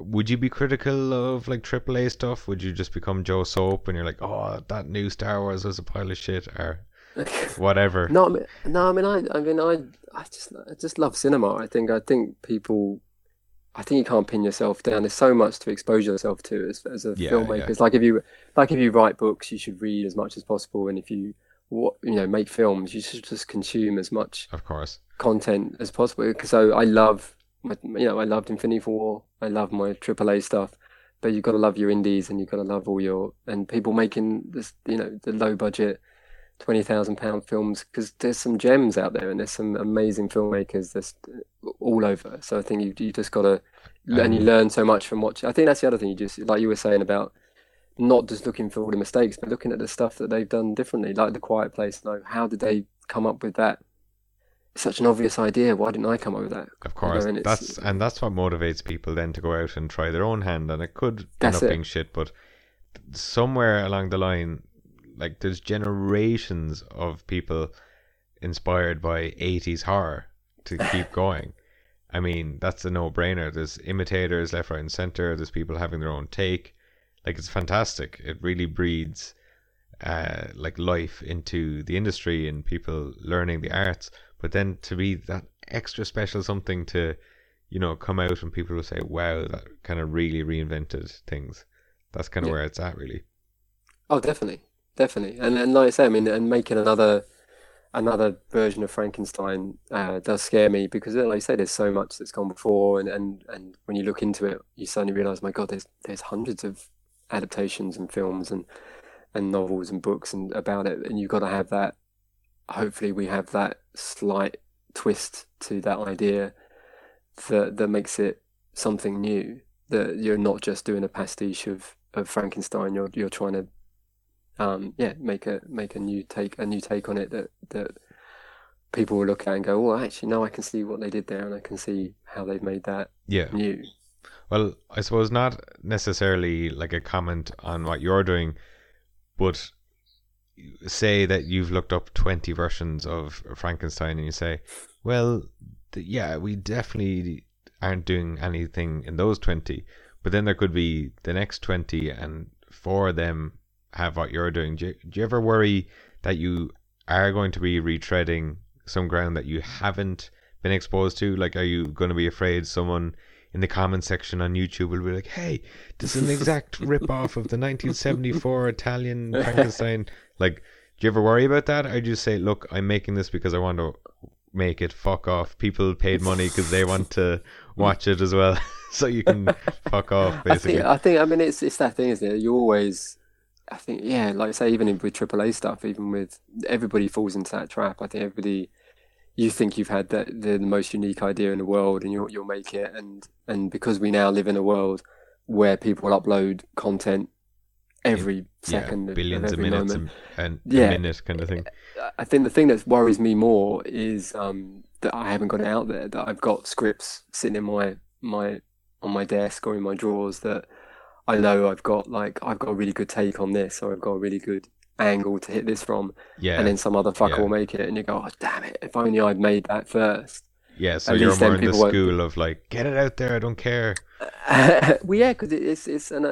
would you be critical of, like, AAA stuff? Would you just become Joe Soap and you're like, oh, that new Star Wars was a pile of shit, or whatever? I just love cinema. I think people. I think you can't pin yourself down. There's so much to expose yourself to as a filmmaker. Yeah. It's like if you write books, you should read as much as possible, and if you make films, you should just consume as much content as possible. So I love, I loved Infinity War. I love my AAA stuff, but you've got to love your indies, and you've got to love and people making this, the low budget £20,000 films, because there's some gems out there, and there's some amazing filmmakers that's all over. So I think you just got to, and you learn so much from watching. I think that's the other thing, you just, like you were saying, about not just looking for all the mistakes, but looking at the stuff that they've done differently, like The Quiet Place. Like, how did they come up with that? It's such an obvious idea. Why didn't I come up with that? Of course, that's what motivates people then to go out and try their own hand. And it could end up being shit, but somewhere along the line, like, there's generations of people inspired by 80s horror to keep going. I mean, that's a no-brainer. There's imitators left, right and centre. There's people having their own take. Like, it's fantastic. It really breeds life into the industry and people learning the arts. But then to be that extra special something to, come out and people will say, wow, that kind of really reinvented things. that's kind of where it's at, really. Oh, definitely. And like I say, I mean, and making another version of Frankenstein does scare me, because like you say, there's so much that's gone before, and when you look into it, you suddenly realise, my God, there's hundreds of adaptations and films and novels and books and about it, and you've got to have that. Hopefully we have that slight twist to that idea that makes it something new, that you're not just doing a pastiche of Frankenstein, you're trying to make a new take on it that people will look at and go, well, actually, no, I can see what they did there, and I can see how they've made that new. Well, I suppose not necessarily like a comment on what you're doing, but say that you've looked up 20 versions of Frankenstein and you say, well, we definitely aren't doing anything in those 20, but then there could be the next 20 and four of them have what you're doing. Do you ever worry that you are going to be retreading some ground that you haven't been exposed to? Like, are you going to be afraid someone in the comment section on YouTube will be like, hey, this is an exact rip-off of the 1974 Italian Frankenstein? Like, do you ever worry about that? Or do you say, look, I'm making this because I want to make it, fuck off. People paid money because they want to watch it as well. So you can fuck off, basically. I mean, it's that thing, isn't it? You always... I think, like I say, even with AAA stuff, even with everybody falls into that trap. I think everybody, you think you've had the most unique idea in the world, and you'll make it. And because we now live in a world where people upload content every second, billions of minutes and a minute kind of thing. I think the thing that worries me more is that I haven't got it out there. That I've got scripts sitting in on my desk or in my drawers that. I know I've got a really good take on this, or I've got a really good angle to hit this from, and then some other fucker will make it, and you go, oh, damn it, if only I'd made that first. Yeah, so you're more in the school of like, get it out there, I don't care. Because it's and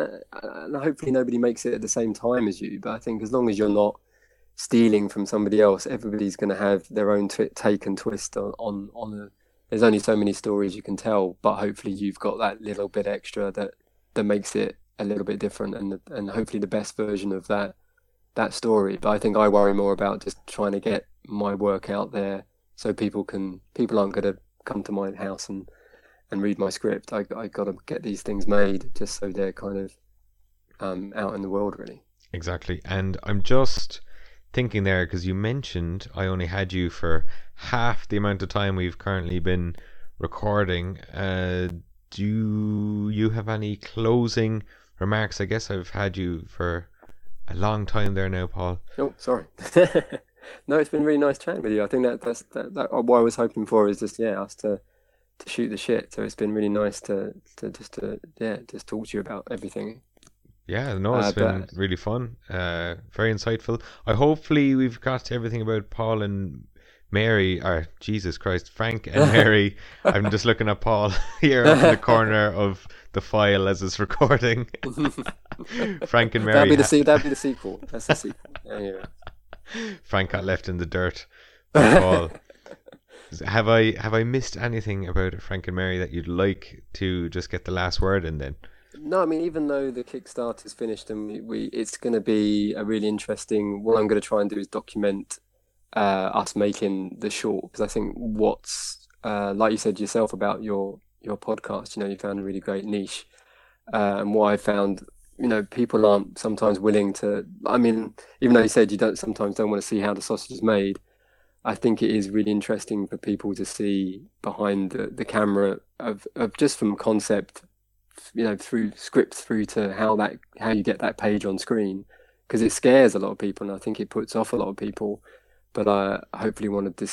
hopefully nobody makes it at the same time as you, but I think as long as you're not stealing from somebody else, everybody's going to have their own take and twist on there's only so many stories you can tell, but hopefully you've got that little bit extra that makes it a little bit different and hopefully the best version of that story. But I think I worry more about just trying to get my work out there so people aren't going to come to my house and read my script. I got to get these things made just so they're kind of out in the world, really. Exactly. And I'm just thinking there, because you mentioned I only had you for half the amount of time we've currently been recording. Do you have any closing remarks? I guess I've had you for a long time there now, Paul. Oh, sorry. No, it's been really nice chatting with you. I think that's what I was hoping for, is just us to shoot the shit. So it's been really nice to just talk to you about everything. Yeah, no, it's been really fun. Very insightful. Hopefully we've got everything about Paul and Mary, or Jesus Christ, Frank and Mary. I'm just looking at Paul here in the corner of the file as it's recording. Frank and Mary. That'd be the sequel. That's the sequel. Anyway. Frank got left in the dirt by Paul. Have I missed anything about Frank and Mary that you'd like to just get the last word in then? No, I mean, even though the Kickstarter is finished, and it's going to be a really interesting. What I'm going to try and do is document us making the short, because I think what's like you said yourself about your podcast, you found a really great niche, and what I found, people aren't sometimes willing to. I mean, even though you said you don't want to see how the sausage is made, I think it is really interesting for people to see behind the camera of just from concept, through script through to how you get that page on screen, because it scares a lot of people, and I think it puts off a lot of people. But I hopefully want to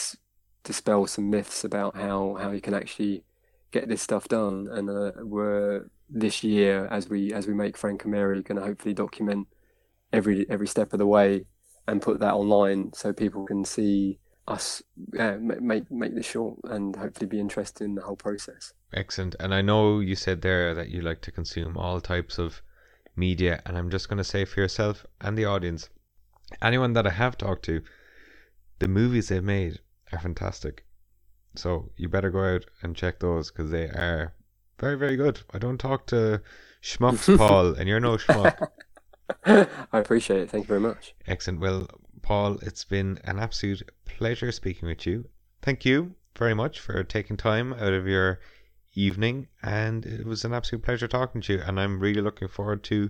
dispel some myths about how you can actually get this stuff done. And we're this year, as we make Frank and Mary, going to hopefully document every step of the way and put that online so people can see us make this short and hopefully be interested in the whole process. Excellent. And I know you said there that you like to consume all types of media. And I'm just going to say for yourself and the audience, anyone that I have talked to, the movies they've made are fantastic. So you better go out and check those, because they are Very, very good. I don't talk to schmucks, Paul, and you're no schmuck. I appreciate it. Thank you very much. Excellent. Well, Paul, it's been an absolute pleasure speaking with you. Thank you very much for taking time out of your evening, and it was an absolute pleasure talking to you, and I'm really looking forward to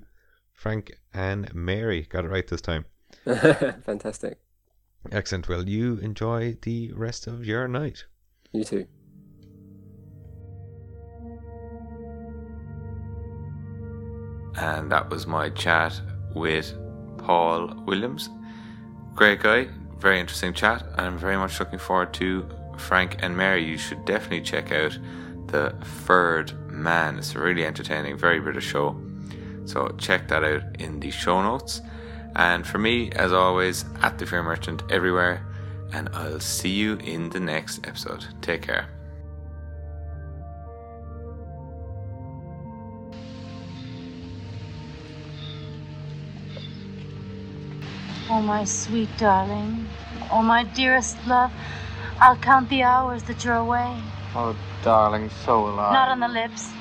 Frank and Mary. Got it right this time. Fantastic. Excellent. Well, you enjoy the rest of your night. You too. And that was my chat with Paul Williams. Great guy, very interesting chat, and I'm very much looking forward to Frank and Mary. You should definitely check out The Third Man. It's a really entertaining, very British show. So check that out in the show notes. And for me, as always, at The Fear Merchant everywhere, and I'll see you in the next episode. Take care. Oh, my sweet darling. Oh, my dearest love. I'll count the hours that you're away. Oh, darling, so will I. Not on the lips.